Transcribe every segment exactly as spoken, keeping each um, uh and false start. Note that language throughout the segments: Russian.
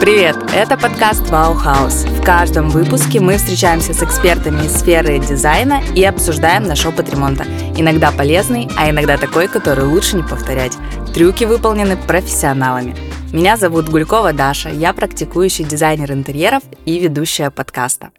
Привет! Это подкаст «Вау Хаус». В каждом выпуске мы встречаемся с экспертами из сферы дизайна и обсуждаем наш опыт ремонта. Иногда полезный, а иногда такой, который лучше не повторять. Трюки выполнены профессионалами. Меня зовут Гулькова Даша, я практикующий дизайнер интерьеров и ведущая подкаста.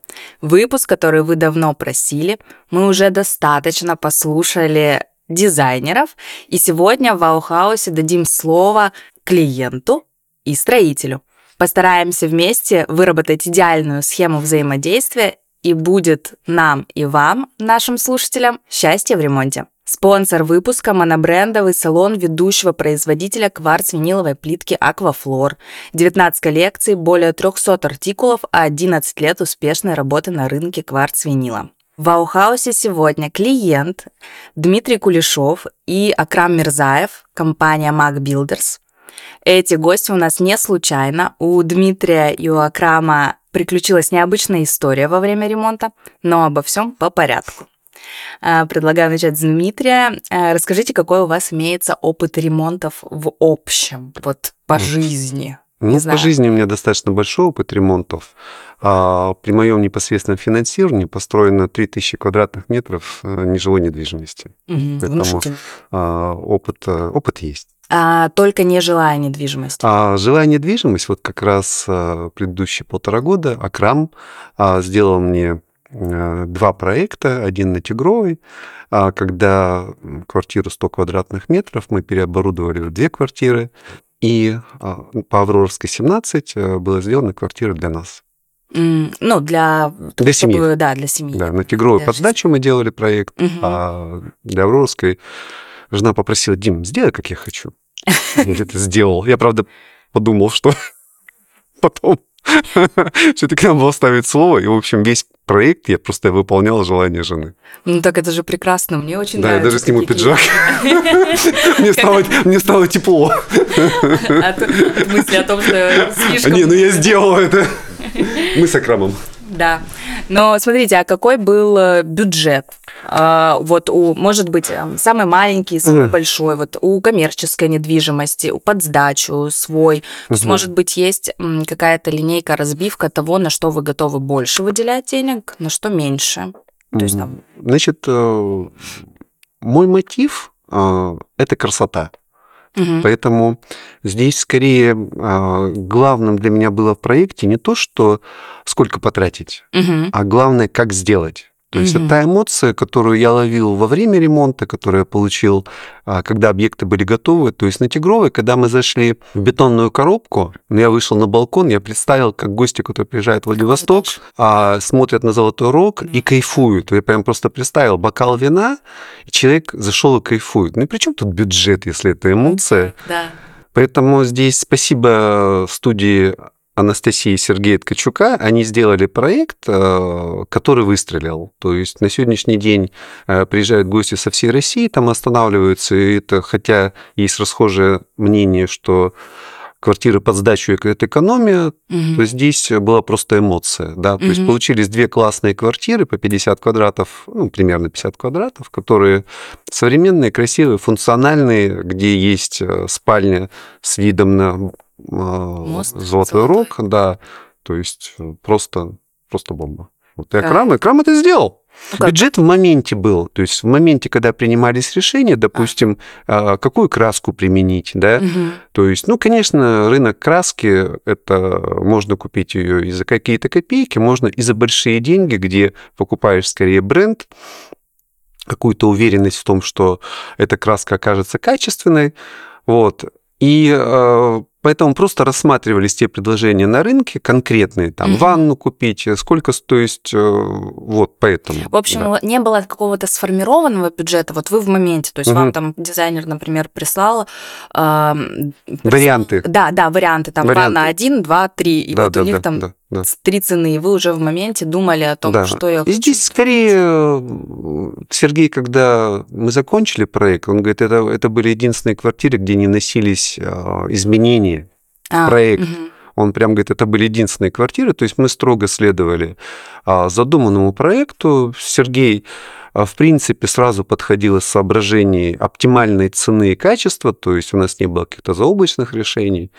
Выпуск, который вы давно просили, мы уже достаточно послушали дизайнеров, и сегодня в «Вау Хаусе» дадим слово клиенту и строителю. Постараемся вместе выработать идеальную схему взаимодействия, и будет нам и вам, нашим слушателям, счастье в ремонте. Спонсор выпуска – монобрендовый салон ведущего производителя кварц-виниловой плитки «Аквафлор». девятнадцать коллекций, более трехсот артикулов, а одиннадцать лет успешной работы на рынке кварц-винила. В «Вау Хаусе» сегодня клиент Дмитрий Кулешов и Акрам Мирзаев, компания «Мак Билдерс». Эти гости у нас не случайно. У Дмитрия и у Акрама приключилась необычная история во время ремонта, но обо всем по порядку. Предлагаю начать с Дмитрия. Расскажите, какой у вас имеется опыт ремонтов в общем, вот по жизни? Ну, по жизни у меня достаточно большой опыт ремонтов. При моем непосредственном финансировании построено три тысячи квадратных метров нежилой недвижимости. Угу, поэтому опыт, опыт есть. А только не жилая недвижимость? А, жилая недвижимость, вот как раз предыдущие полтора года Акрам а, сделал мне а, два проекта, один на Тигровой, а, когда квартиру сто квадратных метров мы переоборудовали в две квартиры, и а, по Авроровской семнадцать а, была сделана квартира для нас. Mm, ну, для... Для чтобы, семьи. Да, для семьи. Да, на Тигровой под дачу мы делали проект, uh-huh. а для Авроровской... Жена попросила: Дим, сделай, как я хочу. Я это сделал. Я, правда, подумал, что потом все-таки надо было ставить слово. И, в общем, весь проект я просто выполнял желание жены. Ну так это же прекрасно. Мне очень нравится. Да, я даже сниму пиджак. Мне стало тепло. От мысли о том, что слишком... Не, ну я сделал это. Мы с Акрамом. Да. Но смотрите, а какой был бюджет? Вот у, может быть, самый маленький, самый mm. большой, вот у коммерческой недвижимости, у под сдачу свой. Mm-hmm. То есть, может быть, есть какая-то линейка, разбивка того, на что вы готовы больше выделять денег, на что меньше. То есть, там... Значит, мой мотив – это красота. Mm-hmm. Поэтому здесь скорее главным для меня было в проекте не то, что сколько потратить, mm-hmm. а главное, как сделать. То есть mm-hmm. это та эмоция, которую я ловил во время ремонта, которую я получил, когда объекты были готовы. То есть на Тигровой, когда мы зашли в бетонную коробку, я вышел на балкон, я представил, как гости, которые приезжают в Владивосток, mm-hmm. смотрят на Золотой Рог mm-hmm. и кайфуют. Я прям просто представил бокал вина, и человек зашел и кайфует. Ну и при чем тут бюджет, если это эмоция? Mm-hmm. Поэтому здесь спасибо студии Анастасии и Сергея Ткачука, они сделали проект, который выстрелил. То есть на сегодняшний день приезжают гости со всей России, там останавливаются. И это, хотя есть расхожее мнение, что квартиры под сдачу – это экономия, угу. то здесь была просто эмоция. Да? То угу. есть получились две классные квартиры по пятьдесят квадратов, ну, примерно пятьдесят квадратов, которые современные, красивые, функциональные, где есть спальня с видом на... Мост, Золотой Рог, да, то есть просто, просто бомба. Вот и Акрам, Акрам это сделал. Ну, бюджет в моменте был, то есть в моменте, когда принимались решения, допустим, а. какую краску применить, да, угу. то есть, ну, конечно, рынок краски, это можно купить ее и за какие-то копейки, можно и за большие деньги, где покупаешь скорее бренд, какую-то уверенность в том, что эта краска окажется качественной, вот. И поэтому просто рассматривались те предложения на рынке конкретные, там, mm-hmm. ванну купить, сколько, то есть, вот поэтому. В общем, да. не было какого-то сформированного бюджета, вот вы в моменте, то есть mm-hmm. вам там дизайнер, например, прислал... Э, прислал варианты. Да, да, варианты, там, варианты. Ванна один, два, три, и да, вот да, у них да, там да, да. три цены, и вы уже в моменте думали о том, да. что я хочу. И здесь скорее Сергей, когда мы закончили проект, он говорит, это, это были единственные квартиры, где не носились изменения, А, проект. Угу. Он прям говорит, это были единственные квартиры, то есть мы строго следовали а, задуманному проекту. Сергей в принципе, сразу подходило с соображений оптимальной цены и качества, то есть у нас не было каких-то заоблачных решений.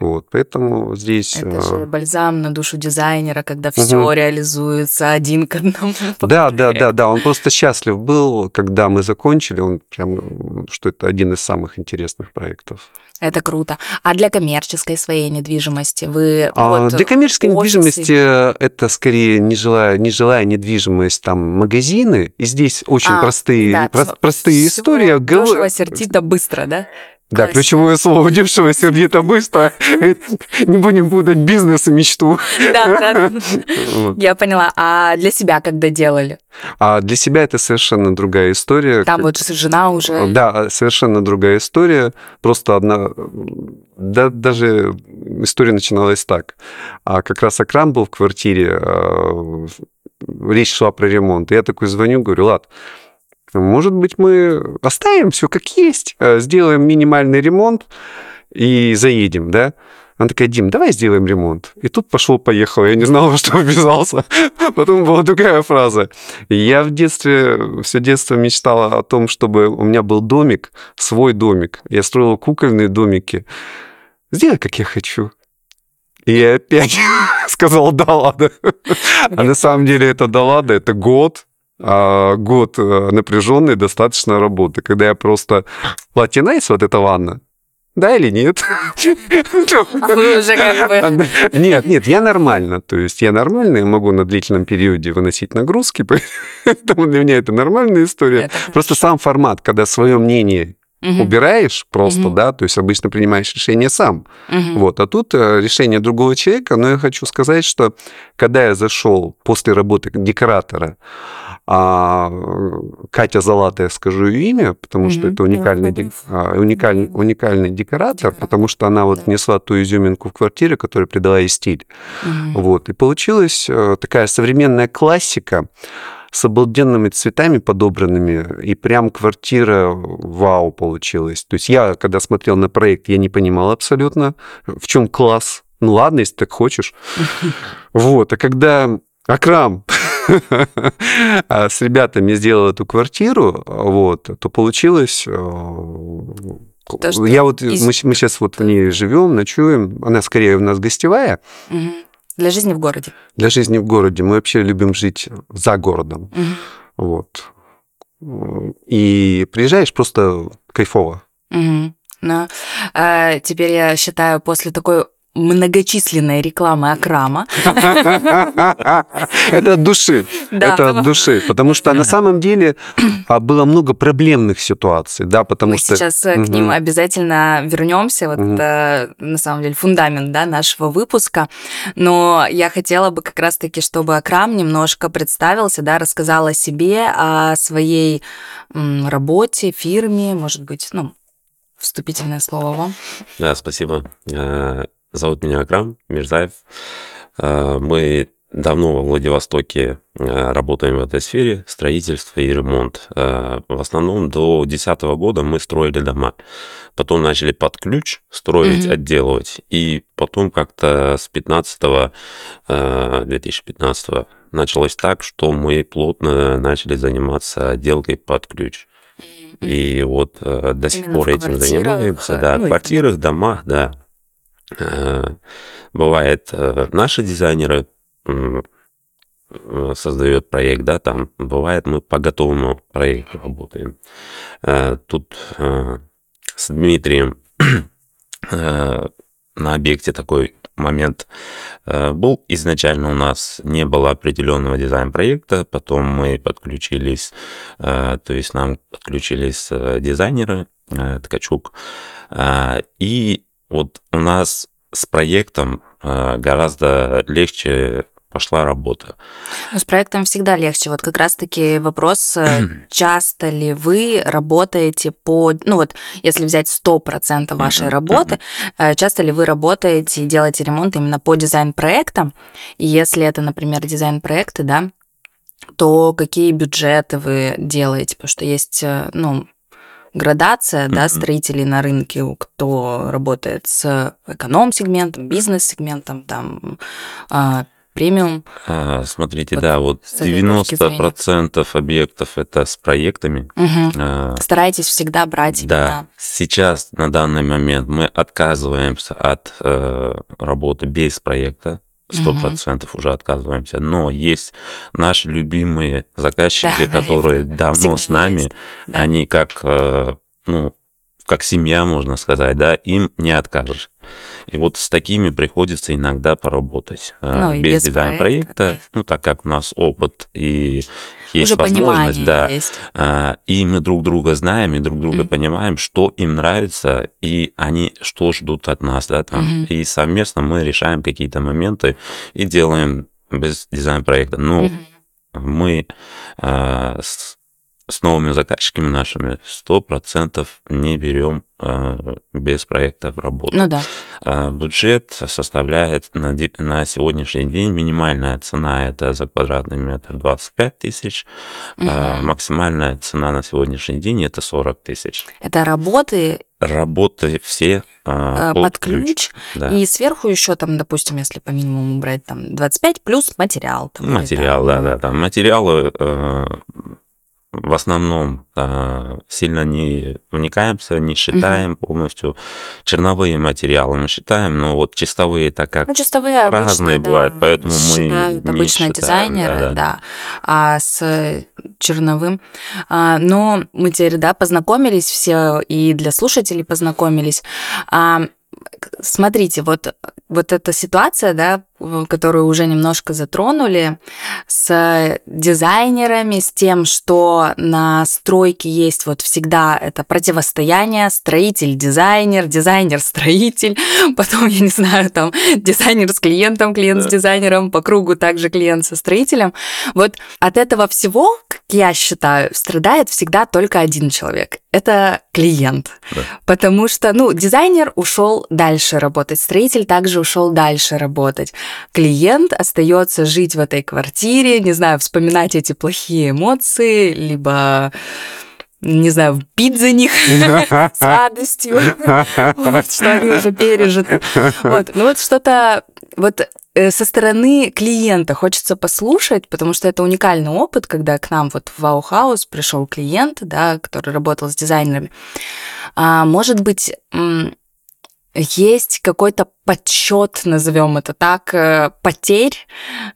Вот, поэтому здесь... Это же бальзам на душу дизайнера, когда все угу. реализуется один к одному. Да, да, да, да, он просто счастлив был, когда мы закончили, он прям, что это один из самых интересных проектов. Это круто. А для коммерческой своей недвижимости вы... А, вот для коммерческой офисы... недвижимости это скорее нежилая, нежилая недвижимость, там, магазины, и здесь очень а, простые, да, про- простые истории. Дешево, сердито, быстро, да? Да, классно. Ключевое слово дешево, сердито, быстро. Не будем путать бизнес и мечту. Да, да. Я поняла. А для себя когда делали? А для себя это совершенно другая история. Там вот жена уже... Да, совершенно другая история. Просто одна... Да, даже история начиналась так. А как раз Акрам был в квартире, речь шла про ремонт. Я такой звоню, говорю, Лад, может быть, мы оставим все как есть, сделаем минимальный ремонт и заедем, да? Она такая, Дим, давай сделаем ремонт. И тут пошло-поехало, я не знал, во что ввязался. Потом была другая фраза. Я в детстве, все детство мечтала о том, чтобы у меня был домик, свой домик. Я строила кукольные домики. Сделай, как я хочу. И я опять сказал, да ладно. А на самом деле это да ладно, это год. Год напряженной достаточно работы, когда я просто латинайс, вот эта ванна, да или нет? А вы уже как бы... Нет, нет, я нормально, то есть я нормально, я могу на длительном периоде выносить нагрузки, поэтому для меня это нормальная история. Это просто сам формат, когда свое мнение угу. убираешь просто, угу. да, то есть обычно принимаешь решение сам, угу. вот, а тут решение другого человека, но я хочу сказать, что когда я зашел после работы декоратора, а Катя Залата, я скажу ее имя, потому mm-hmm. что это уникальный, mm-hmm. уникальный, уникальный декоратор, mm-hmm. потому что она вот mm-hmm. несла ту изюминку в квартире, которая придала ей стиль. Mm-hmm. Вот. И получилась такая современная классика с обалденными цветами подобранными, и прям квартира вау получилась. То есть я, когда смотрел на проект, я не понимал абсолютно, в чем класс. Ну ладно, если так хочешь. Mm-hmm. Вот. А когда Акрам с ребятами сделал эту квартиру, вот, то получилось... То, я вот, из... мы, мы сейчас вот в ней живем, ночуем. Она скорее у нас гостевая. Угу. Для жизни в городе. Для жизни в городе. Мы вообще любим жить за городом. Угу. Вот. И приезжаешь просто кайфово. Угу. Но, а, теперь я считаю, после такой... многочисленная реклама Акрама. Это от души. Да. Это от души. Потому что на самом деле было много проблемных ситуаций. Да, потому Мы что... сейчас угу. к ним обязательно вернемся. Вот угу. э, на самом деле фундамент, да, нашего выпуска. Но я хотела бы как раз-таки, чтобы Акрам немножко представился, да, рассказал о себе, о своей м, работе, фирме, может быть, ну, вступительное слово вам. Да, спасибо. Зовут меня Акрам Мирзаев. Мы давно во Владивостоке работаем в этой сфере, строительство и ремонт. В основном до две тысячи десятого года мы строили дома. Потом начали под ключ строить, mm-hmm. отделывать. И потом как-то с две тысячи пятнадцатого началось так, что мы плотно начали заниматься отделкой под ключ. И вот до Именно сих пор этим занимаемся. Да, в ну, квартирах, это... домах, да. Бывает, наши дизайнеры создают проект, да, там, бывает, мы по готовому проекту работаем. Тут с Дмитрием на объекте такой момент был. Изначально у нас не было определенного дизайн-проекта, потом мы подключились, то есть нам подключились дизайнеры, Ткачук, и вот у нас с проектом гораздо легче пошла работа. Но с проектом всегда легче. Вот как раз-таки вопрос, часто ли вы работаете по... Ну вот, если взять сто процентов вашей работы, часто ли вы работаете и делаете ремонт именно по дизайн-проектам? И если это, например, дизайн-проекты, да, то какие бюджеты вы делаете? Потому что есть, ну... градация, да, строителей на рынке, кто работает с эконом-сегментом, бизнес-сегментом, там, премиум. А, смотрите, вот, да, вот девяносто процентов объектов это с проектами. Угу. А, старайтесь всегда брать. Да. Сейчас, на данный момент, мы отказываемся от э, работы без проекта. сто процентов угу. уже отказываемся. Но есть наши любимые заказчики, да, которые наверное, давно всегда с нами, да. Они как... Э, ну, как семья, можно сказать, да, им не откажешь. И вот с такими приходится иногда поработать. Ну, без без дизайн-проекта, ну, так как у нас опыт и есть уже возможность, да, есть. И мы друг друга знаем, и друг друга mm-hmm. понимаем, что им нравится, и они что ждут от нас, да, там. Mm-hmm. И совместно мы решаем какие-то моменты и делаем без дизайн-проекта. Ну, mm-hmm. мы а, с с новыми заказчиками нашими сто процентов не берем э, без проекта в работу. Ну да. Э, бюджет составляет на, на сегодняшний день минимальная цена это за квадратный метр двадцать пять тысяч, угу. э, максимальная цена на сегодняшний день это сорок тысяч. Это работы? Работы все э, под, под ключ. ключ. Да. И сверху еще там, допустим, если по минимуму брать там двадцать пять плюс материал. Там, материал, да, да, там материалы... Э, в основном а, сильно не вникаемся, не считаем угу. полностью. Черновые материалы мы считаем, но вот чистовые так как ну, чистовые разные обычно, бывают, да, поэтому мы не обычно дизайнеры, да, да. да. А с черновым. А, но мы теперь, да, познакомились все, и для слушателей познакомились. А, смотрите, вот, вот эта ситуация, да, которую уже немножко затронули, с дизайнерами, с тем, что на стройке есть вот всегда это противостояние строитель-дизайнер, дизайнер-строитель, потом, я не знаю, там дизайнер с клиентом, клиент да. с дизайнером, по кругу также клиент со строителем. Вот от этого всего, как я считаю, страдает всегда только один человек. Это клиент. Да. Потому что, ну, дизайнер ушел дальше работать, строитель также ушел дальше работать. Клиент остается жить в этой квартире, не знаю, вспоминать эти плохие эмоции, либо, не знаю, пить за них с радостью, что они уже пережиты. Ну вот что-то вот со стороны клиента хочется послушать, потому что это уникальный опыт, когда к нам вот в Вау Хаус пришел клиент, да, который работал с дизайнерами. Может быть, есть какой-то подсчет, назовем это так, потерь,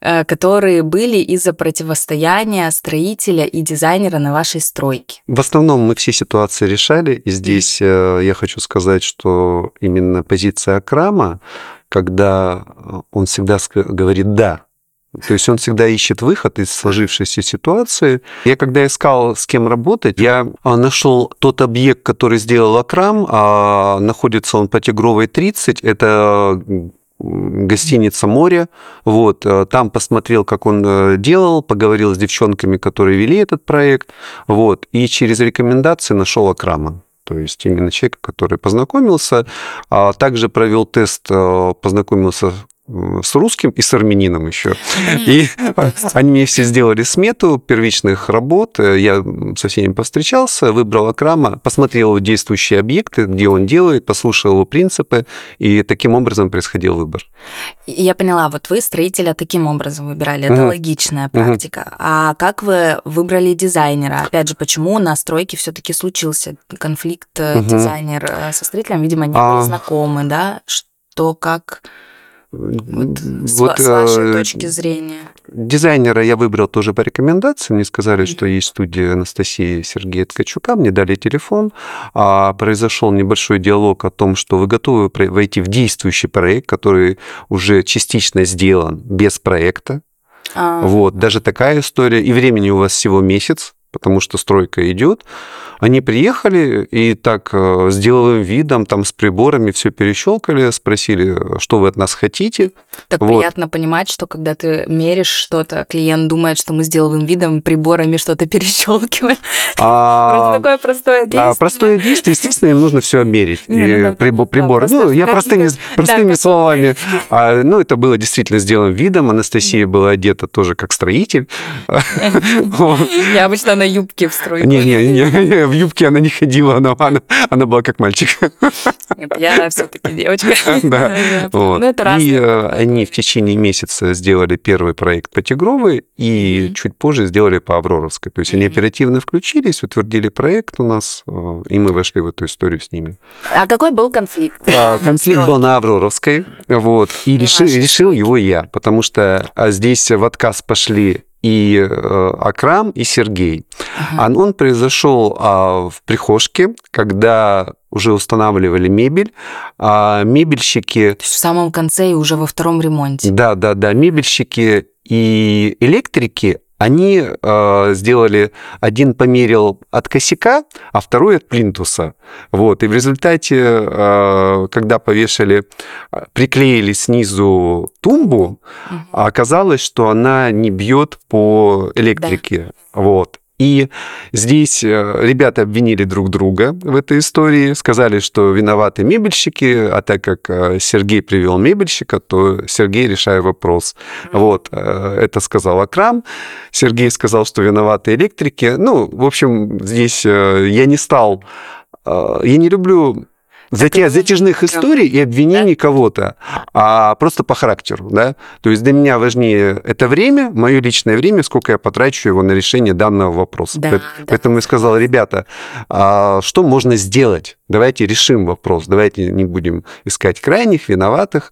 которые были из-за противостояния строителя и дизайнера на вашей стройке? В основном мы все ситуации решали, и здесь mm-hmm. я хочу сказать, что именно позиция Акрама, когда он всегда говорит «да», то есть он всегда ищет выход из сложившейся ситуации. Я когда искал, с кем работать, я нашел тот объект, который сделал Акрам, а находится он по Тигровой тридцать, это гостиница «Море». Вот. Там посмотрел, как он делал, поговорил с девчонками, которые вели этот проект, вот. И через рекомендации нашел Акрама. То есть именно человек, который познакомился, а также провел тест, познакомился с русским и с армянином еще. И они мне все сделали смету первичных работ. Я со всеми повстречался, выбрал Акрама, посмотрел его действующие объекты, где он делает, послушал его принципы, и таким образом происходил выбор. Я поняла, вот вы строителя таким образом выбирали. Это угу. логичная практика. Угу. А как вы выбрали дизайнера? Опять же, почему на стройке все-таки случился конфликт угу. дизайнер со строителем? Видимо, они а... были знакомы, да? Что, как... Вот, с, вот, с вашей э, точки зрения. Дизайнера я выбрал тоже по рекомендации. Мне сказали, mm-hmm. что есть студия Анастасии Сергея Ткачука. Мне дали телефон. А, произошел небольшой диалог о том, что вы готовы войти в действующий проект, который уже частично сделан без проекта. А... Вот, даже такая история. И времени у вас всего месяц, потому что стройка идет. Они приехали и так с деловым видом, там с приборами все перещелкали, спросили, что вы от нас хотите. Так вот. Приятно понимать, что когда ты меришь что-то, клиент думает, что мы с деловым видом, приборами что-то перещелкиваем. А... Такое простое действие. А, простое действие, естественно, им нужно все обмерить. Нет, и прибор, прибор. Ну, я простыми, простыми словами. А, ну, это было действительно с деловым видом. Анастасия была одета тоже как строитель. Я обычно на юбке в стройку. Не-не-не, в юбке она не ходила, она, она, она была как мальчик. Нет, я все-таки девочка. Да. Вот. Но это разные. И они в течение месяца сделали первый проект по Тигровой и mm-hmm. чуть позже сделали по Авроровской. То есть mm-hmm. они оперативно включились, утвердили проект у нас, и мы вошли в эту историю с ними. А какой был конфликт? А, конфликт был на Авроровской, вот, и реши, решил его я, потому что здесь в отказ пошли и Акрам, и Сергей. Uh-huh. Он произошел а, в прихожке, когда уже устанавливали мебель. А мебельщики... То есть в самом конце и уже во втором ремонте. Да, да, да. Мебельщики и электрики, они э, сделали, один померил от косяка, а второй от плинтуса. Вот. И в результате, э, когда повешали, приклеили снизу тумбу, угу. оказалось, что она не бьет по электрике. Да. Вот. И здесь ребята обвинили друг друга в этой истории, сказали, что виноваты мебельщики, а так как Сергей привел мебельщика, то Сергей решает вопрос. Mm-hmm. Вот, это сказал Акрам, Сергей сказал, что виноваты электрики. Ну, в общем, здесь я не стал, я не люблю... Затя... затяжных историй и обвинений да? кого-то, а просто по характеру, да. То есть для меня важнее это время, мое личное время, сколько я потрачу его на решение данного вопроса. Да, Поэтому да. я сказал, ребята, а что можно сделать? Давайте решим вопрос, давайте не будем искать крайних, виноватых,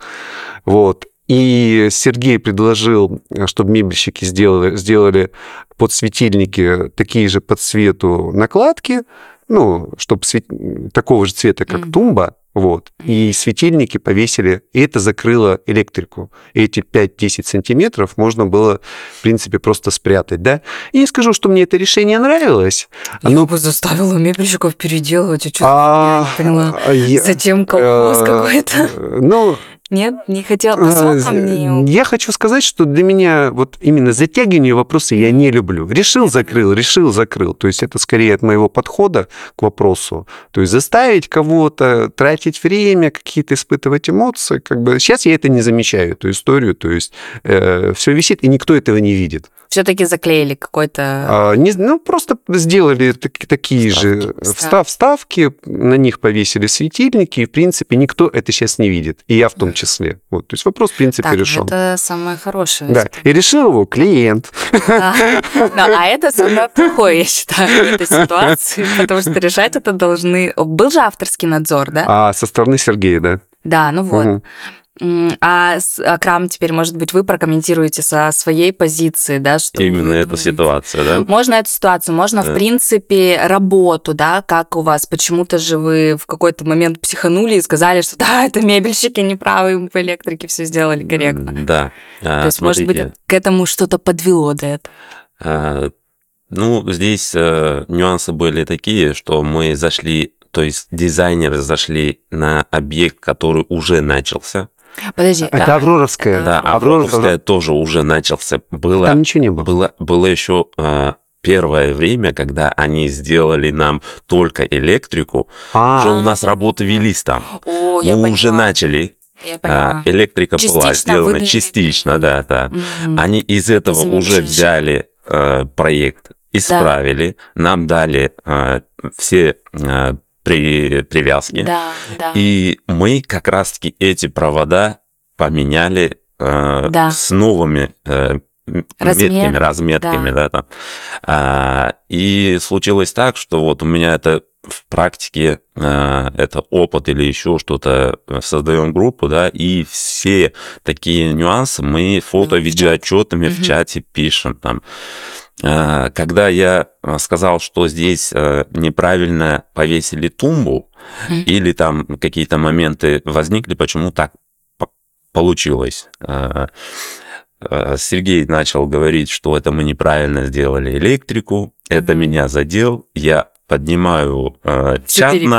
вот. И Сергей предложил, чтобы мебельщики сделали, сделали подсветильники такие же по цвету накладки, ну, чтобы свет... такого же цвета, как mm. тумба, вот, mm. и светильники повесили, и это закрыло электрику. И эти пять-десять сантиметров можно было, в принципе, просто спрятать, да. И не скажу, что мне это решение нравилось. Я но... бы заставила мебельщиков переделывать, я что-то не поняла. Затем колхоз какой-то. Ну... Нет, не хотела по срокам не... Я хочу сказать, что для меня вот именно затягивание вопроса я не люблю. Решил, закрыл, решил, закрыл. То есть это скорее от моего подхода к вопросу. То есть заставить кого-то тратить время, какие-то испытывать эмоции. Как бы... Сейчас я это не замечаю, эту историю. То есть э, все висит, и никто этого не видит. Все-таки заклеили какой-то... А, не, ну, просто сделали так, такие вставки, же встав, вставки, на них повесили светильники, и, в принципе, никто это сейчас не видит. И я в том числе. Вот, то есть вопрос, в принципе, так, решен. Это самое хорошее. Да. И решил его клиент. А это самое плохое, я считаю, в этой ситуации, потому что решать это должны... Был же авторский надзор, да? А со стороны Сергея, да. Да, ну вот. А Акрам, теперь, может быть, вы прокомментируете со своей позиции, да, что... Именно эта ситуация, да? Можно эту ситуацию, можно, да. в принципе, работу, да, как у вас, почему-то же вы в какой-то момент психанули и сказали, что да, это мебельщики неправы, по электрике все сделали корректно. Да. То а, есть, смотрите. Может быть, к этому что-то подвело до этого? А, ну, здесь а, нюансы были такие, что мы зашли, то есть дизайнеры зашли на объект, который уже начался. Подожди, это да. Авроровская. Да, Авроровская Авроров... тоже уже начался. Было, там ничего не было. Было, было еще э, первое время, когда они сделали нам только электрику, А-а-а. Уже у нас работы велись там. О, Мы уже поняла. начали. А, электрика частично была сделана выдали... частично, да, да. Mm-hmm. Они из этого Извините, уже взяли э, проект, исправили, да. нам дали э, все... Э, При привязке. Да, да. И мы как раз-таки эти провода поменяли э, да. с новыми э, Размер, метками, разметками. Да. Да, там. А, и случилось так, что вот у меня это в практике, э, это опыт или еще что-то, создаем группу, да, и все такие нюансы мы фото-видеоотчетами mm-hmm. в чате пишем там. Когда я сказал, что здесь неправильно повесили тумбу, mm-hmm. или там какие-то моменты возникли, почему так получилось, Сергей начал говорить, что это мы неправильно сделали электрику, mm-hmm. это меня задел, я поднимаю э, чат переписку.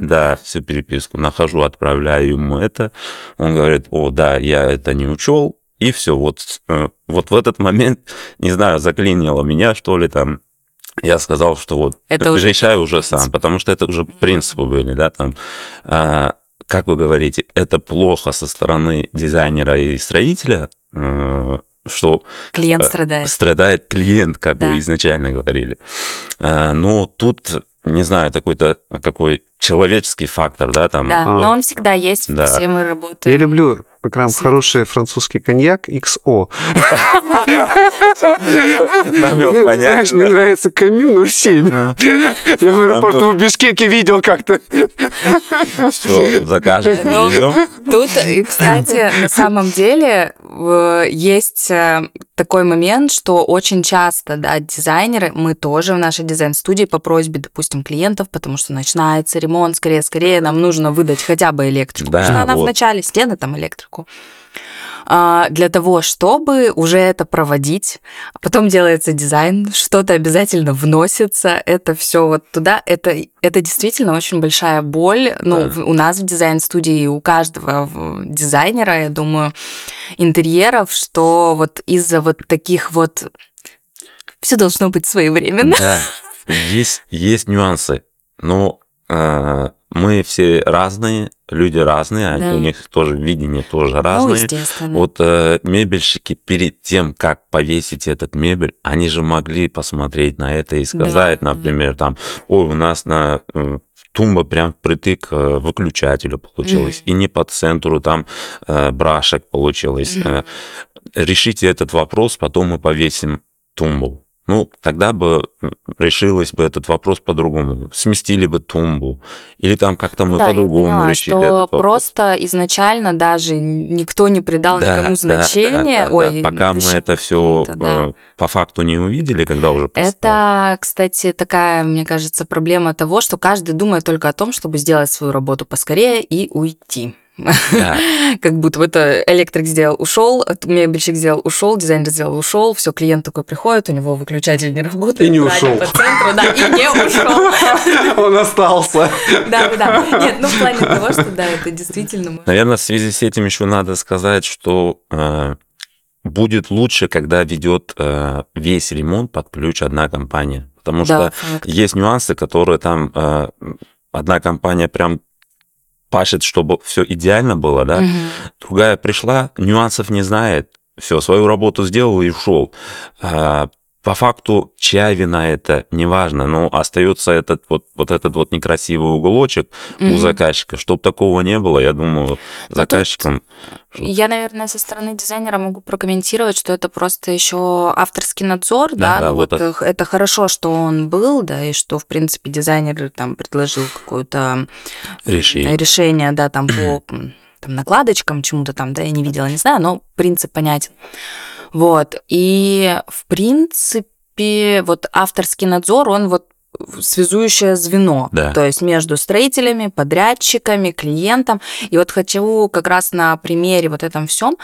наш, да, всю переписку, нахожу, отправляю ему это, он говорит, о, да, я это не учел. И все, вот, вот в этот момент, не знаю, заклинило меня, что ли, там, я сказал, что вот, это решай уже сам, потому что это уже принципы были, да, там, а, как вы говорите, это плохо со стороны дизайнера и строителя, что... Клиент страдает. Страдает клиент, как да. вы изначально говорили. А, но тут не знаю, такой-то какой человеческий фактор, да, там. Да, но он всегда есть, да. Все мы работаем. Я люблю как раз хороший французский коньяк икс о. Знаешь, мне нравится Камю семь. Я в аэропорту в Бишкеке видел как-то. Все, закажешь. Тут, кстати, на самом деле есть такой момент, что очень часто, да, дизайнеры, мы тоже в нашей дизайн-студии по просьбе, допустим, клиентов, потому что начинается ремонт, скорее-скорее, нам нужно выдать хотя бы электрику. Да, потому что она вот в начале, стены там электрику. Для того, чтобы уже это проводить. Потом делается дизайн, что-то обязательно вносится, это все вот туда. Это, это действительно очень большая боль. Да. Ну, у нас в дизайн-студии, у каждого дизайнера, я думаю, интерьеров, что вот из-за вот таких вот... Все должно быть своевременно. Да, есть, есть нюансы, но... Мы все разные, люди разные, да. У них тоже видение тоже разные. Ну, вот э, мебельщики перед тем, как повесить этот мебель, они же могли посмотреть на это и сказать, да. Например, там, ой, у нас на э, тумба прям впритык э, выключателю получилось, mm-hmm. и не по центру там э, брашек получилось. Mm-hmm. Э, решите этот вопрос, потом мы повесим тумбу. Ну, тогда бы решилось бы этот вопрос по-другому. Сместили бы тумбу. Или там как-то мы да, по-другому решили этот вопрос. Да, просто изначально даже никто не придал да, никому да, значения. Да, да, Ой, да. Пока мы это все да. по факту не увидели, когда уже поставили. Это, кстати, такая, мне кажется, проблема того, что каждый думает только о том, чтобы сделать свою работу поскорее и уйти. Да. Как будто это электрик сделал, ушел, мебельщик сделал, ушел, дизайнер сделал, ушел, все, клиент такой приходит, у него выключатель не работает. И не ушел. По центру, да, и не ушел. Он остался. Да, да. Нет, ну в плане того, что да, это действительно... Может... Наверное, в связи с этим еще надо сказать, что э, будет лучше, когда ведет э, весь ремонт под ключ одна компания. Потому да, что факт. Есть нюансы, которые там э, одна компания прям... пашет, чтобы все идеально было, да, угу. Другая пришла, нюансов не знает, все, свою работу сделал и ушел. По факту, чья вина это, неважно, но остается этот вот, вот этот вот некрасивый уголочек mm-hmm. у заказчика. Чтобы такого не было, я думаю, заказчикам... Тут я, наверное, со стороны дизайнера могу прокомментировать, что это просто еще авторский надзор, да, да, да вот это... это хорошо, что он был, да, и что, в принципе, дизайнер там предложил какое-то решение, решение да, там по там, накладочкам, чему-то там, да, я не видела, не знаю, но принцип понятен. Вот, и в принципе, вот авторский надзор, он вот связующее звено, да. То есть между строителями, подрядчиками, клиентом. И вот хочу как раз на примере вот этом всем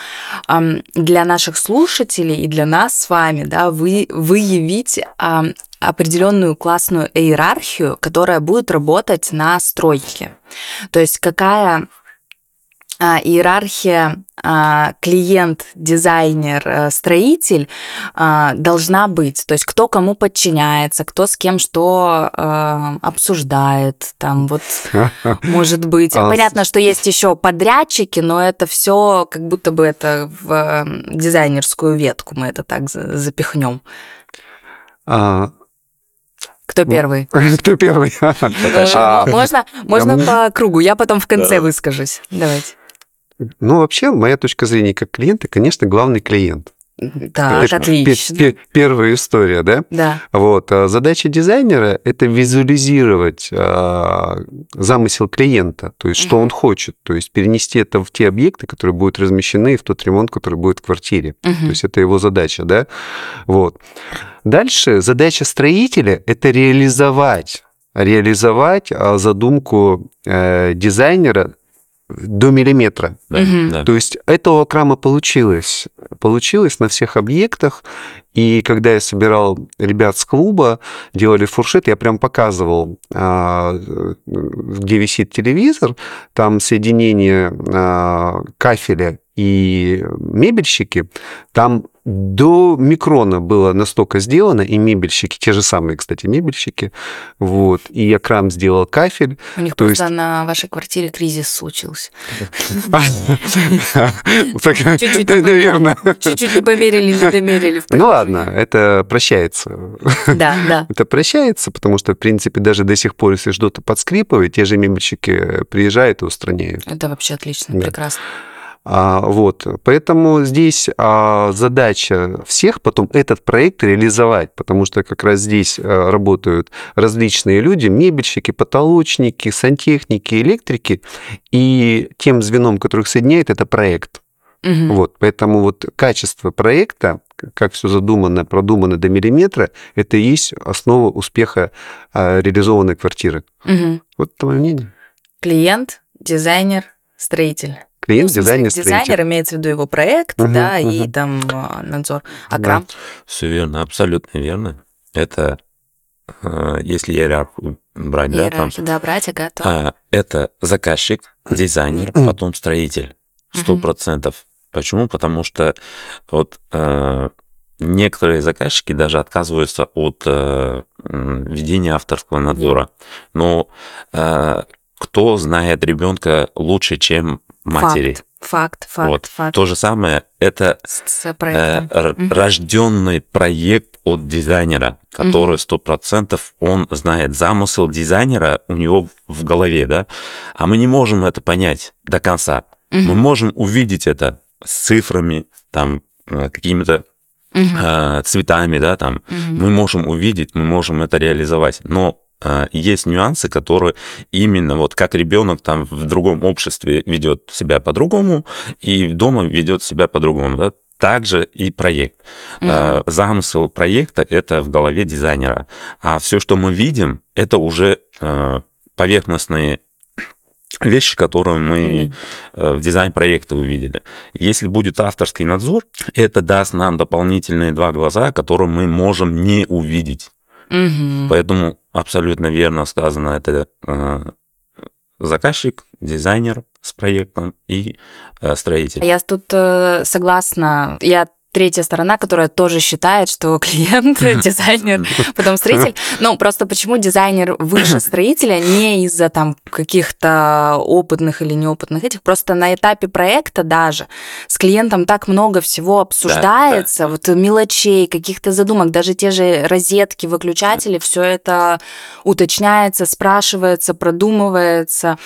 для наших слушателей и для нас с вами, да, вы, выявить определенную классную иерархию, которая будет работать на стройке. То есть какая... Иерархия клиент, дизайнер, строитель должна быть. То есть кто кому подчиняется, кто с кем что обсуждает. Там вот может быть. Понятно, что есть еще подрядчики, но это все как будто бы это в дизайнерскую ветку мы это так запихнем. Кто первый? Кто первый? Можно, можно по кругу, я потом в конце выскажусь. Давайте. Ну, вообще, моя точка зрения как клиента, конечно, главный клиент. Да, это отлично. Пер- пер- первая история, да? Да. Вот. Задача дизайнера – это визуализировать э, замысел клиента, то есть что угу. он хочет, то есть перенести это в те объекты, которые будут размещены, и в тот ремонт, который будет в квартире. Угу. То есть это его задача, да? Вот. Дальше задача строителя – это реализовать, реализовать задумку э, дизайнера, до миллиметра. Да, угу. да. То есть это у Акрама получилось. Получилось на всех объектах. И когда я собирал ребят с клуба, делали фуршет, я прям показывал, где висит телевизор, там соединение кафеля и мебельщики, там до микрона было настолько сделано, и мебельщики, те же самые, кстати, мебельщики, вот, и Акрам сделал кафель. У них то просто есть... на вашей квартире кризис случился. Чуть-чуть, наверное. Чуть-чуть не поверили, не домерили. Ну ладно, это прощается. Да, да. Это прощается, потому что, в принципе, даже до сих пор, если что-то подскрипывает, те же мебельщики приезжают и устраняют. Это вообще отлично, прекрасно. Вот, поэтому здесь задача всех потом этот проект реализовать, потому что как раз здесь работают различные люди, мебельщики, потолочники, сантехники, электрики, и тем звеном, которых соединяет, это проект. Угу. Вот, поэтому вот качество проекта, как все задумано, продумано до миллиметра, это и есть основа успеха реализованной квартиры. Угу. Вот это мое мнение. Клиент, дизайнер, строитель. Клиент, ну, дизайнер, дизайнер имеется в виду его проект, угу, да, угу. и там надзор. Акрам. Да. Все верно, абсолютно верно. Это, если иерархию брать, да, там, да, брать, ага, то... это заказчик, дизайнер, потом строитель, сто процентов. Почему? Потому что вот некоторые заказчики даже отказываются от ведения авторского надзора. Но кто знает ребенка лучше, чем матери. Факт, факт, факт. Вот. Факт. То же самое, это э, рожденный угу. проект от дизайнера, который сто процентов он знает замысел дизайнера, у него в голове, да? А мы не можем это понять до конца. Угу. Мы можем увидеть это с цифрами, там, какими-то угу. э, цветами, да, там. Угу. Мы можем увидеть, мы можем это реализовать, но есть нюансы, которые именно вот как ребенок там в другом обществе ведет себя по-другому, и дома ведет себя по-другому. Да? Также и проект. Mm-hmm. Замысел проекта – это в голове дизайнера. А все, что мы видим, это уже поверхностные вещи, которые мы mm-hmm. в дизайн-проекте увидели. Если будет авторский надзор, это даст нам дополнительные два глаза, которые мы можем не увидеть. Угу. Поэтому абсолютно верно сказано, это э, заказчик, дизайнер с проектом и э, строитель. Я тут э, согласна. Я третья сторона, которая тоже считает, что клиент, дизайнер, потом строитель. Ну, просто почему дизайнер выше строителя? Не из-за там каких-то опытных или неопытных этих. Просто на этапе проекта даже с клиентом так много всего обсуждается, да, да. вот мелочей, каких-то задумок, даже те же розетки, выключатели, все это уточняется, спрашивается, продумывается.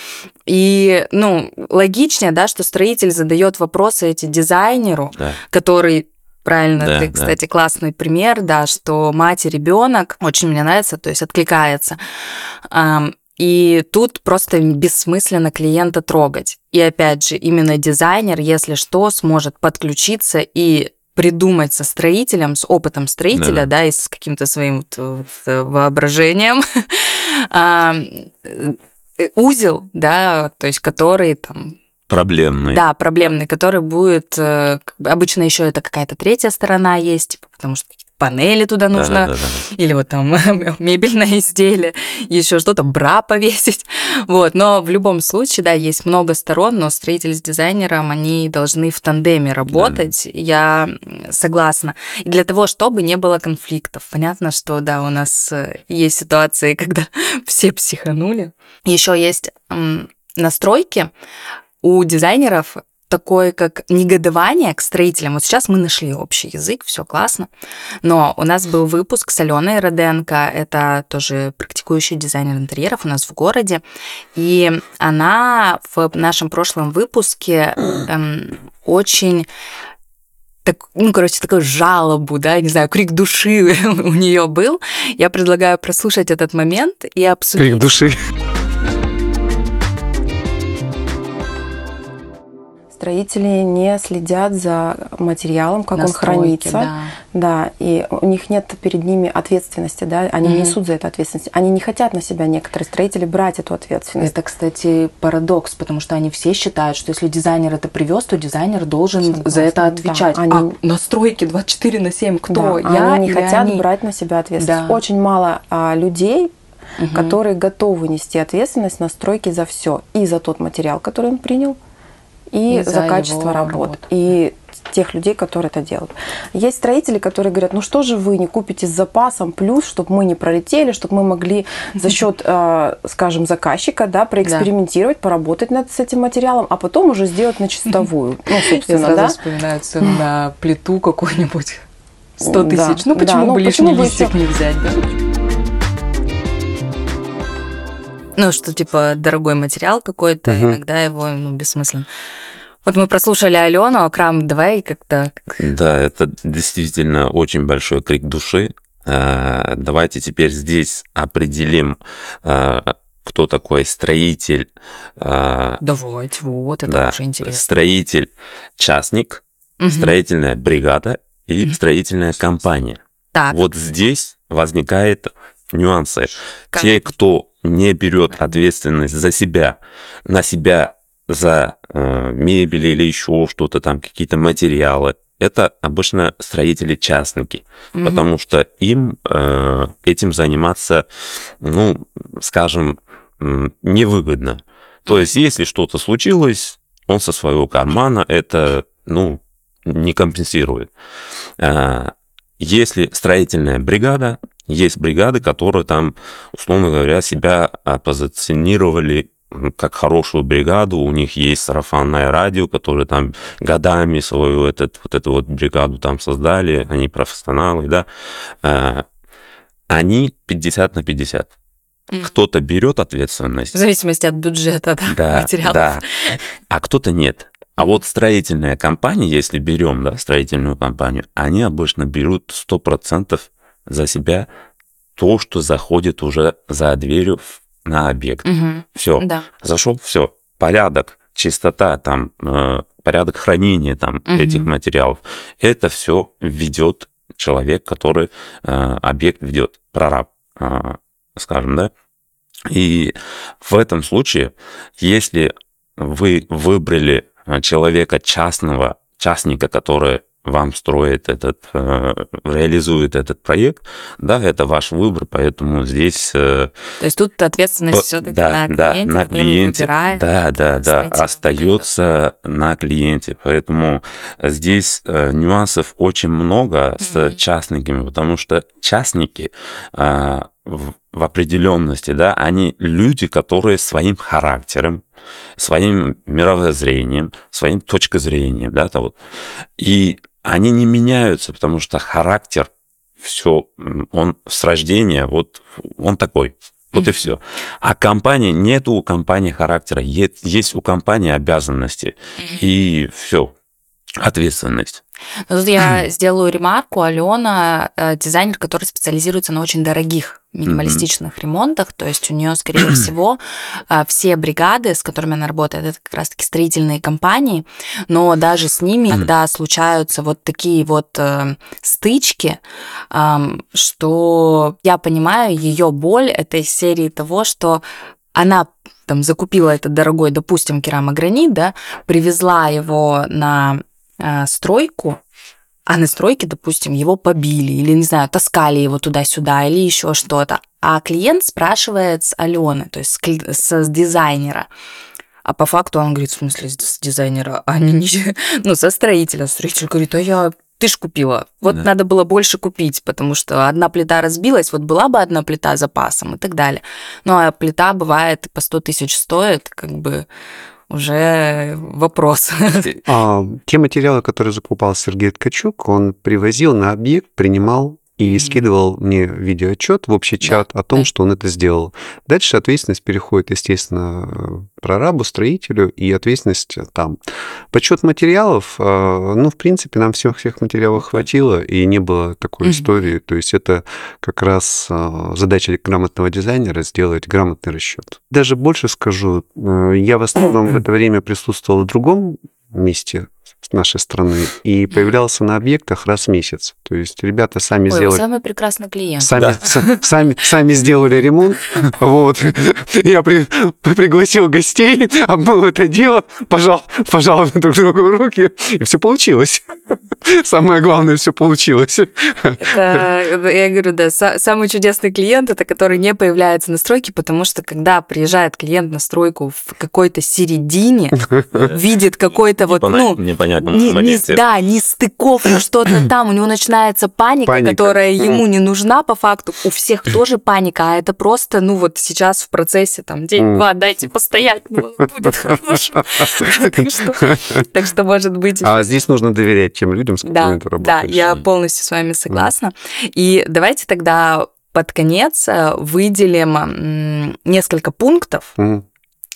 И, ну, логичнее, да, что строитель задает вопросы эти дизайнеру, да. который... Правильно, да, ты, кстати, да. классный пример, да, что мать и ребенок очень мне нравится, то есть откликается. И тут просто бессмысленно клиента трогать. И опять же, именно дизайнер, если что, сможет подключиться и придумать со строителем, с опытом строителя, да, да и с каким-то своим воображением узел, да, то есть который там... Проблемный. Да, проблемный, который будет... Обычно еще это какая-то третья сторона есть, типа, потому что панели туда нужно, да, да, да, да. или вот там мебельное изделие, еще что-то, бра повесить. Вот. Но в любом случае, да, есть много сторон, но строитель с дизайнером, они должны в тандеме работать, да. я согласна. И для того, чтобы не было конфликтов. Понятно, что, да, у нас есть ситуации, когда все психанули. Еще есть настройки, у дизайнеров такое, как негодование к строителям. Вот сейчас мы нашли общий язык, все классно. Но у нас был выпуск с Аленой Роденко, это тоже практикующий дизайнер интерьеров у нас в городе. И она в нашем прошлом выпуске эм, очень... Так, ну, короче, такую жалобу, да, не знаю, крик души у нее был. Я предлагаю прослушать этот момент и обсудить. Крик души. Строители не следят за материалом, как настройки, он хранится. Да. да, и у них нет перед ними ответственности, да, они mm-hmm. несут за это ответственность. Они не хотят на себя, некоторые строители, брать эту ответственность. Это, кстати, парадокс, потому что они все считают, что если дизайнер это привез, то дизайнер должен Согласна. за это отвечать. Да, они... А настройки двадцать четыре на семь кто? Да, Я они не хотят они... брать на себя ответственность. Да. Очень мало а, людей, mm-hmm. которые готовы нести ответственность на стройке за все. И за тот материал, который он принял, и, и за, за качество работ. работ. И тех людей, которые это делают. Есть строители, которые говорят, ну что же вы не купите с запасом, плюс, чтобы мы не пролетели, чтобы мы могли за счет, скажем, заказчика, да, проэкспериментировать, поработать над с этим материалом, а потом уже сделать на чистовую. Ну, собственно, я сразу да? вспоминаю цену на плиту какую-нибудь. сто тысяч. Да, ну почему да, бы ну, лишний почему листик бы... не взять? Да? Ну что, типа, дорогой материал какой-то, угу. иногда его ну, бессмысленно. Вот мы прослушали Алену, Акрам, давай как-то... Да, это действительно очень большой крик души. Давайте теперь здесь определим... кто такой строитель. Давайте, вот, это да, уже интересно. Строитель, частник, угу. строительная бригада и угу. строительная компания. Так. Вот здесь возникают нюансы. Как? Те, кто не берет ответственность за себя, на себя, за э, мебель или еще что-то там, какие-то материалы, это обычно строители-частники, угу. потому что им э, этим заниматься, ну, скажем, невыгодно. То есть, если что-то случилось, он со своего кармана это, ну, не компенсирует. Если строительная бригада, есть бригады, которые там, условно говоря, себя позиционировали как хорошую бригаду, у них есть сарафанное радио, которые там годами свою этот, вот эту вот бригаду там создали, они профессионалы, да. Они пятьдесят на пятьдесят. Кто-то берет ответственность. В зависимости от бюджета, да, да материалов. Да. А кто-то нет. А вот строительная компания, если берем да, строительную компанию, они обычно берут сто процентов за себя то, что заходит уже за дверью на объект. Угу. Все. Да. Зашел, все. Порядок, чистота, там, порядок хранения там, угу. этих материалов. Это все ведет человек, который объект ведет, прораб. Скажем, да, и в этом случае, если вы выбрали человека частного, частника, который вам строит этот, реализует этот проект, да, это ваш выбор, поэтому здесь... То есть тут ответственность по... все-таки да, на клиенте, да, на клиенте выбирает, да, да, да, остается на клиенте, поэтому здесь нюансов очень много с mm-hmm. частниками, потому что частники... в определенности, да, они люди, которые своим характером, своим мировоззрением, своим точкой зрения, да, то вот, и они не меняются, потому что характер, все, он с рождения, вот, он такой, вот и все. А компания, нет у компании характера, есть, есть у компании обязанности, и все, ответственность. Но тут я сделаю ремарку. Алена э, дизайнер, который специализируется на очень дорогих минималистичных mm-hmm. ремонтах. То есть у нее, скорее всего, э, все бригады, с которыми она работает, это как раз-таки строительные компании. Но даже с ними иногда mm-hmm. случаются вот такие вот э, стычки, э, что я понимаю ее боль этой серии того, что она там закупила этот дорогой, допустим, керамогранит, да, привезла его на... стройку, а на стройке, допустим, его побили, или, не знаю, таскали его туда-сюда, или еще что-то. А клиент спрашивает с Алены, то есть с, с дизайнера. А по факту он говорит, в смысле, с дизайнера, а не, не ну, со строителя. Строитель говорит, а я... Ты ж купила. Вот да. надо было больше купить, потому что одна плита разбилась, вот была бы одна плита запасом и так далее. Ну, а плита бывает по сто тысяч стоит, как бы... уже вопрос. А, те материалы, которые закупал Сергей Ткачук, он привозил на объект, принимал и mm-hmm. скидывал мне видеоотчет в общий чат да. о том, да. что он это сделал. Дальше ответственность переходит, естественно, прорабу, строителю, и ответственность там. Подсчет материалов, ну, в принципе, нам всех, всех материалов хватило, и не было такой mm-hmm. истории. То есть это как раз задача грамотного дизайнера сделать грамотный расчет. Даже больше скажу, я в основном в это время присутствовал в другом месте нашей страны и появлялся на объектах раз в месяц. То есть ребята сами Ой, сделали... самый прекрасный клиент. Сами, да. с, сами, сами сделали ремонт. Вот. Я при, пригласил гостей, обмыл это дело, пожал, пожал друг другу руки, и все получилось. Самое главное, все получилось. Это, я говорю, да, самый чудесный клиент, это который не появляется на стройке, потому что когда приезжает клиент на стройку в какой-то середине, видит какой-то вот, ну, да, нестыковку, что-то там, у него начинается паника, которая ему не нужна по факту. У всех тоже паника, а это просто, ну, вот сейчас в процессе, там, день-два, дайте постоять, будет хорошо. Так что, может быть... А здесь нужно доверять тем людям, с которыми ты работаешь. Да, я полностью с вами согласна. И давайте тогда под конец выделим несколько пунктов,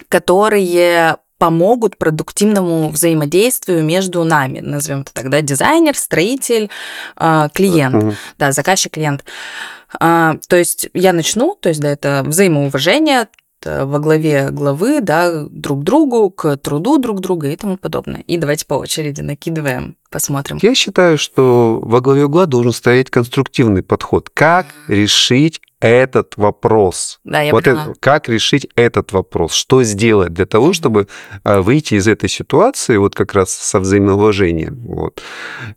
которые помогут продуктивному взаимодействию между нами. Назовем это тогда дизайнер, строитель, клиент. Да, заказчик, клиент. То есть я начну, то есть да, это взаимоуважение, во главе главы, да, друг к другу, к труду друг друга и тому подобное. И давайте по очереди накидываем, посмотрим. Я считаю, что во главе угла должен стоять конструктивный подход. Как решить этот вопрос? Да, я вот поняла. Это, как решить этот вопрос? Что сделать для того, чтобы выйти из этой ситуации вот как раз со взаимоуважением, вот,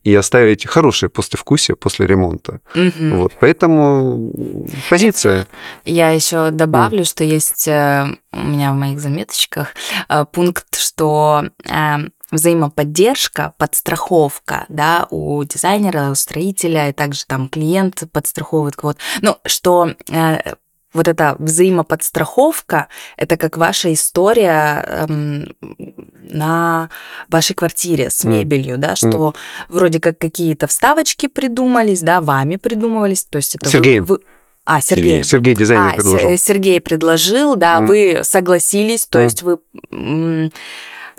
и оставить хорошее послевкусие после ремонта. Угу. Вот, поэтому позиция. Я еще добавлю, mm. что есть у меня в моих заметочках пункт, что... взаимоподдержка, подстраховка, да, у дизайнера, у строителя, и также там клиент подстраховывает кого-то. Ну, что э, вот эта взаимоподстраховка, это как ваша история э, на вашей квартире с мебелью, mm. да, что mm. вроде как какие-то вставочки придумались, да, вами придумывались, то есть это... Сергеем. Вы, вы... А, Сергей. Сергей дизайнер а, предложил. Сергей предложил, да, mm. вы согласились, то mm. есть вы... М-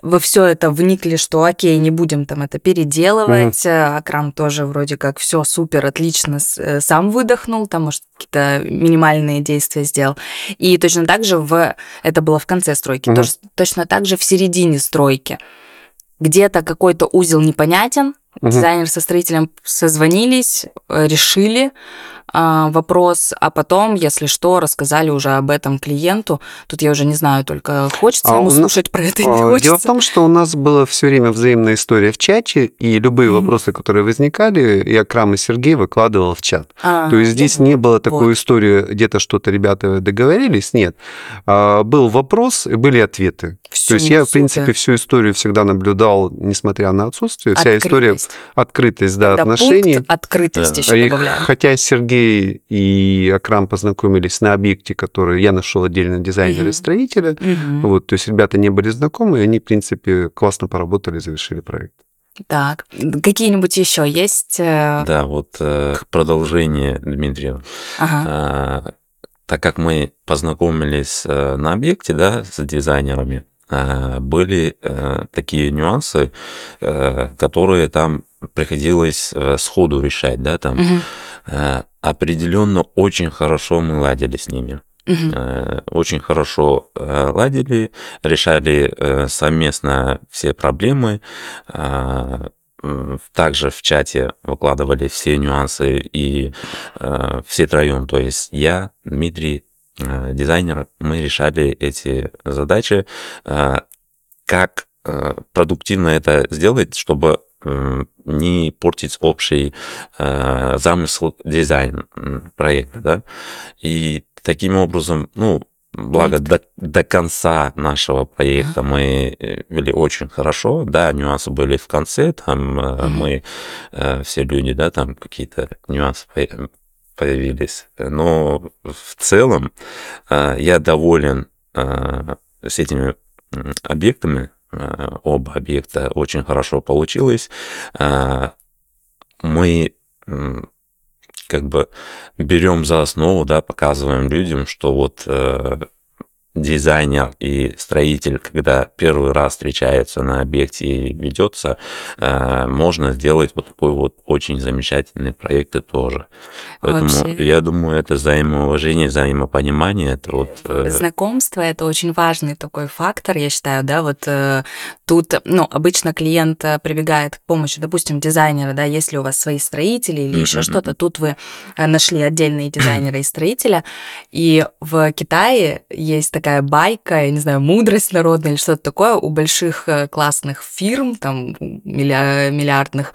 Вы все это вникли, что окей, не будем там это переделывать. Mm-hmm. Акрам тоже вроде как все супер, отлично сам выдохнул, там, может, какие-то минимальные действия сделал. И точно так же в... это было в конце стройки, mm-hmm. тоже, точно так же в середине стройки. Где-то какой-то узел непонятен, mm-hmm. дизайнер со строителем созвонились, решили э, вопрос, а потом, если что, рассказали уже об этом клиенту. Тут я уже не знаю, только хочется а ему нас... слушать про это или не хочется. Дело в том, что у нас была все время взаимная история в чате, и любые mm-hmm. вопросы, которые возникали, и Акрам, и Сергей выкладывал в чат. А, То есть здесь не было такой вот. истории, где-то что-то ребята договорились, нет. А, был вопрос, и были ответы. Всю, То есть я, в принципе, всю историю всегда наблюдал, несмотря на отсутствие. Вся открытость. история открытость, да, да отношений. Пункт открытость да. еще добавляем. Хотя Сергей и Акрам познакомились на объекте, который я нашел отдельно дизайнера и строителя. Угу. Вот, то есть ребята не были знакомы, и они, в принципе, классно поработали, завершили проект. Так, какие-нибудь еще есть? Да, вот продолжение, Дмитрий. Ага. Так как мы познакомились на объекте, да, с дизайнерами, были такие нюансы, которые там приходилось сходу решать, да, там угу. определенно очень хорошо мы ладили с ними. Uh-huh. Очень хорошо ладили, решали совместно все проблемы. Также в чате выкладывали все нюансы и все троем, то есть я, Дмитрий, дизайнер, мы решали эти задачи. Как продуктивно это сделать, чтобы не портить общий замысел дизайн проекта, да? И таким образом, ну, благо до, до конца нашего проекта мы вели очень хорошо, да, нюансы были в конце, там mm-hmm. мы, все люди, да, там какие-то нюансы появились, но в целом я доволен с этими объектами, оба объекта очень хорошо получилось, мы как бы берем за основу, да, показываем людям, что вот э, дизайнер и строитель, когда первый раз встречаются на объекте и ведется, э, можно сделать вот такой вот очень замечательный проект и тоже. Поэтому вообще, я думаю, это взаимоуважение, взаимопонимание, это вот... Э... Знакомство — это очень важный такой фактор, я считаю, да, вот... Э... Тут, ну, обычно клиент прибегает к помощи, допустим, дизайнера, да, если у вас свои строители или еще что-то, тут вы нашли отдельные дизайнеры и строителя. И в Китае есть такая байка, я не знаю, мудрость народная или что-то такое, у больших классных фирм, там, миллиардных,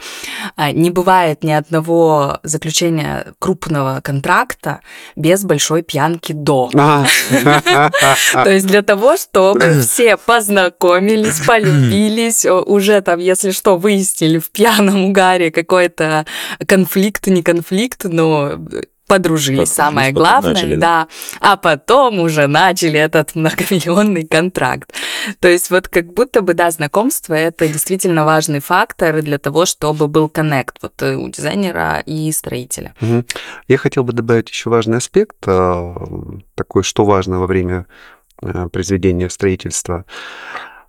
не бывает ни одного заключения крупного контракта без большой пьянки до. То есть для того, чтобы все познакомились, полюбились, бились, уже там, если что, выяснили в пьяном угаре какой-то конфликт, не конфликт, но подружились, самое главное, начали, да. А потом уже начали этот многомиллионный контракт. То есть вот как будто бы, да, знакомство – это действительно важный фактор для того, чтобы был коннект вот у дизайнера и строителя. Угу. Я хотел бы добавить еще важный аспект, такой, что важно во время произведения строительства.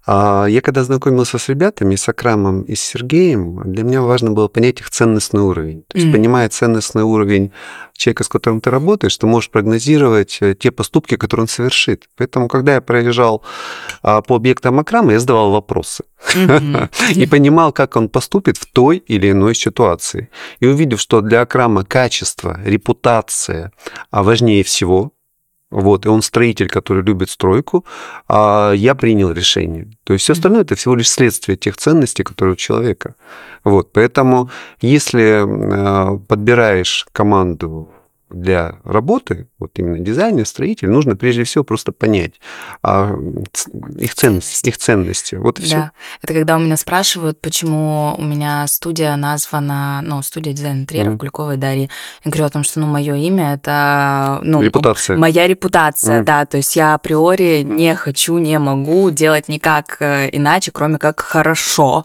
Я когда знакомился с ребятами, с Акрамом и с Сергеем, для меня важно было понять их ценностный уровень. То есть, mm-hmm. понимая ценностный уровень человека, с которым ты работаешь, ты можешь прогнозировать те поступки, которые он совершит. Поэтому, когда я проезжал по объектам Акрама, я задавал вопросы. Mm-hmm. И понимал, как он поступит в той или иной ситуации. И увидев, что для Акрама качество, репутация важнее всего, вот, и он строитель, который любит стройку, а я принял решение. То есть все остальное – это всего лишь следствие тех ценностей, которые у человека. Вот, поэтому если подбираешь команду для работы, вот именно дизайнер, строитель, нужно прежде всего просто понять а, их, ценности, их ценности. Вот и да. Все. Это когда у меня спрашивают, почему у меня студия названа, ну, студия дизайна интерьеров mm-hmm. Гульковой Дарьи. Я говорю о том, что, ну, мое имя – это... Ну, репутация. Моя репутация, mm-hmm. да. То есть я априори не хочу, не могу делать никак иначе, кроме как хорошо,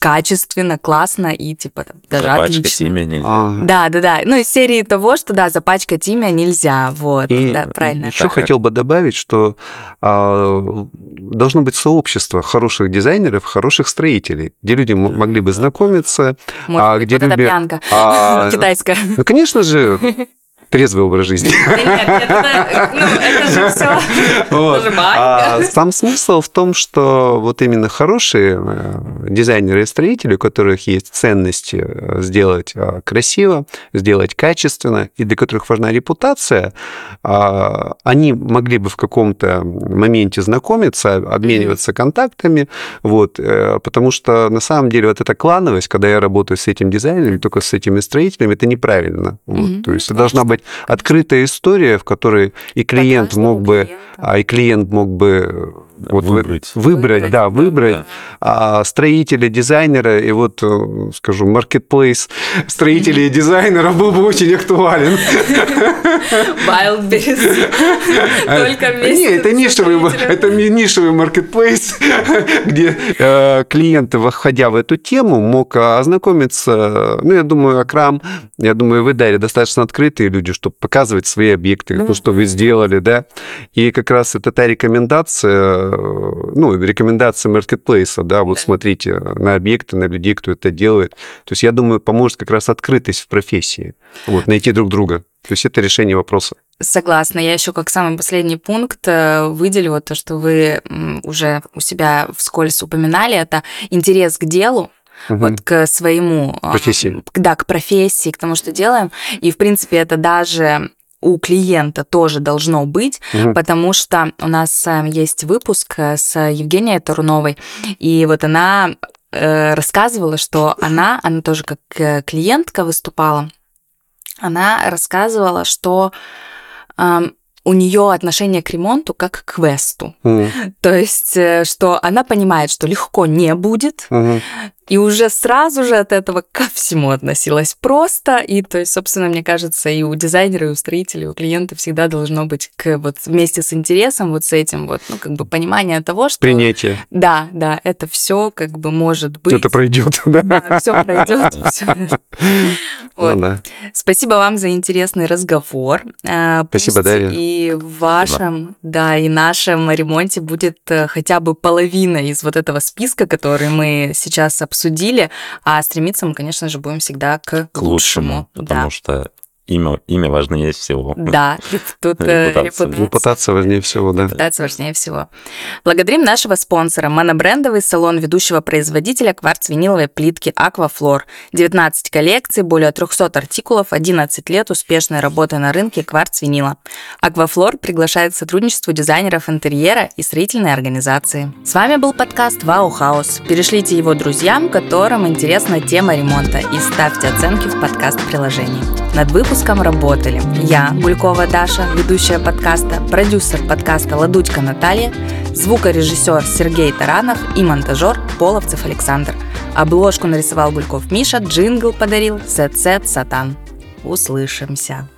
качественно, классно и, типа, там, даже запачкать отлично. Имя нельзя. Да, да, да. Ну, из серии того, что, да, запачкать имя нельзя. Вот, и, да, правильно. Еще хотел бы добавить, что а, должно быть сообщество хороших дизайнеров, хороших строителей, где люди могли бы знакомиться. Может а, быть, где вот люди... эта пьянка а... китайская. Ну, конечно же... Трезвый образ жизни. Нет, нет, это, ну, это же все. Вот. Это же а, сам смысл в том, что вот именно хорошие дизайнеры и строители, у которых есть ценности сделать красиво, сделать качественно, и для которых важна репутация, они могли бы в каком-то моменте знакомиться, обмениваться mm-hmm. контактами, вот, потому что на самом деле вот эта клановость, когда я работаю с этим дизайнером, только с этими строителями, это неправильно. Mm-hmm. Вот, то есть это должна быть открытая история, в которой и клиент Конечно, мог бы, а и клиент мог бы вот выбрать, выбрать, выбрать, да, выбрать да. А, строителя, дизайнера и вот, скажу, маркетплейс строителей и дизайнера был бы очень актуален. Wildberries только вместе. Нет, это нишевый, это нишевый маркетплейс, где клиент, входя в эту тему, мог ознакомиться. Ну, я думаю, Акрам, я думаю, вы, Дарья, достаточно открытые люди, чтобы показывать свои объекты, то, что вы сделали, да. И как раз это та рекомендация. Ну, рекомендации маркетплейса, да, вот смотрите на объекты, на людей, кто это делает. То есть, я думаю, поможет как раз открытость в профессии, вот, найти друг друга. То есть это решение вопроса. Согласна. Я еще как самый последний пункт выделила то, что вы уже у себя вскользь упоминали, это интерес к делу. Угу. Вот к своему... Профессии. Да, к профессии, к тому, что делаем. И, в принципе, это даже... у клиента тоже должно быть, угу. потому что у нас есть выпуск с Евгенией Таруновой, и вот она рассказывала, что она, она тоже как клиентка выступала, она рассказывала, что... у нее отношение к ремонту как к квесту. Mm. То есть, что она понимает, что легко не будет, mm-hmm. и уже сразу же от этого ко всему относилась просто. И, то есть, собственно, мне кажется, и у дизайнера, и у строителя, и у клиента всегда должно быть к, вот, вместе с интересом, вот с этим, вот, ну, как бы понимание того, что... Принятие. Да, да, это все как бы может быть... Что-то пройдет, да? Да, все пройдет. Вот. Ну, да. Спасибо вам за интересный разговор. Спасибо, Пусть Дарья. И в вашем, да. да, и нашем ремонте будет хотя бы половина из вот этого списка, который мы сейчас обсудили, а стремиться мы, конечно же, будем всегда к, к лучшему. лучшему. Потому да. что Имя, имя важнее всего. Да, тут репутация. репутация. Репутация важнее всего, да. Репутация важнее всего. Благодарим нашего спонсора, монобрендовый салон ведущего производителя кварц-виниловой плитки «Аквафлор». девятнадцать коллекций, более трехсот артикулов, одиннадцать лет успешной работы на рынке кварц-винила. «Аквафлор» приглашает к сотрудничеству дизайнеров интерьера и строительной организации. С вами был подкаст «Вау Хаус». Перешлите его друзьям, которым интересна тема ремонта, и ставьте оценки в подкаст-приложении. Над выпуском работали я, Гулькова Даша, ведущая подкаста, продюсер подкаста Ладутько Наталья, звукорежиссер Сергей Таранов и монтажер Половцев Александр. Обложку нарисовал Гульков Миша, джингл подарил Сет-сет Сатан. Услышимся!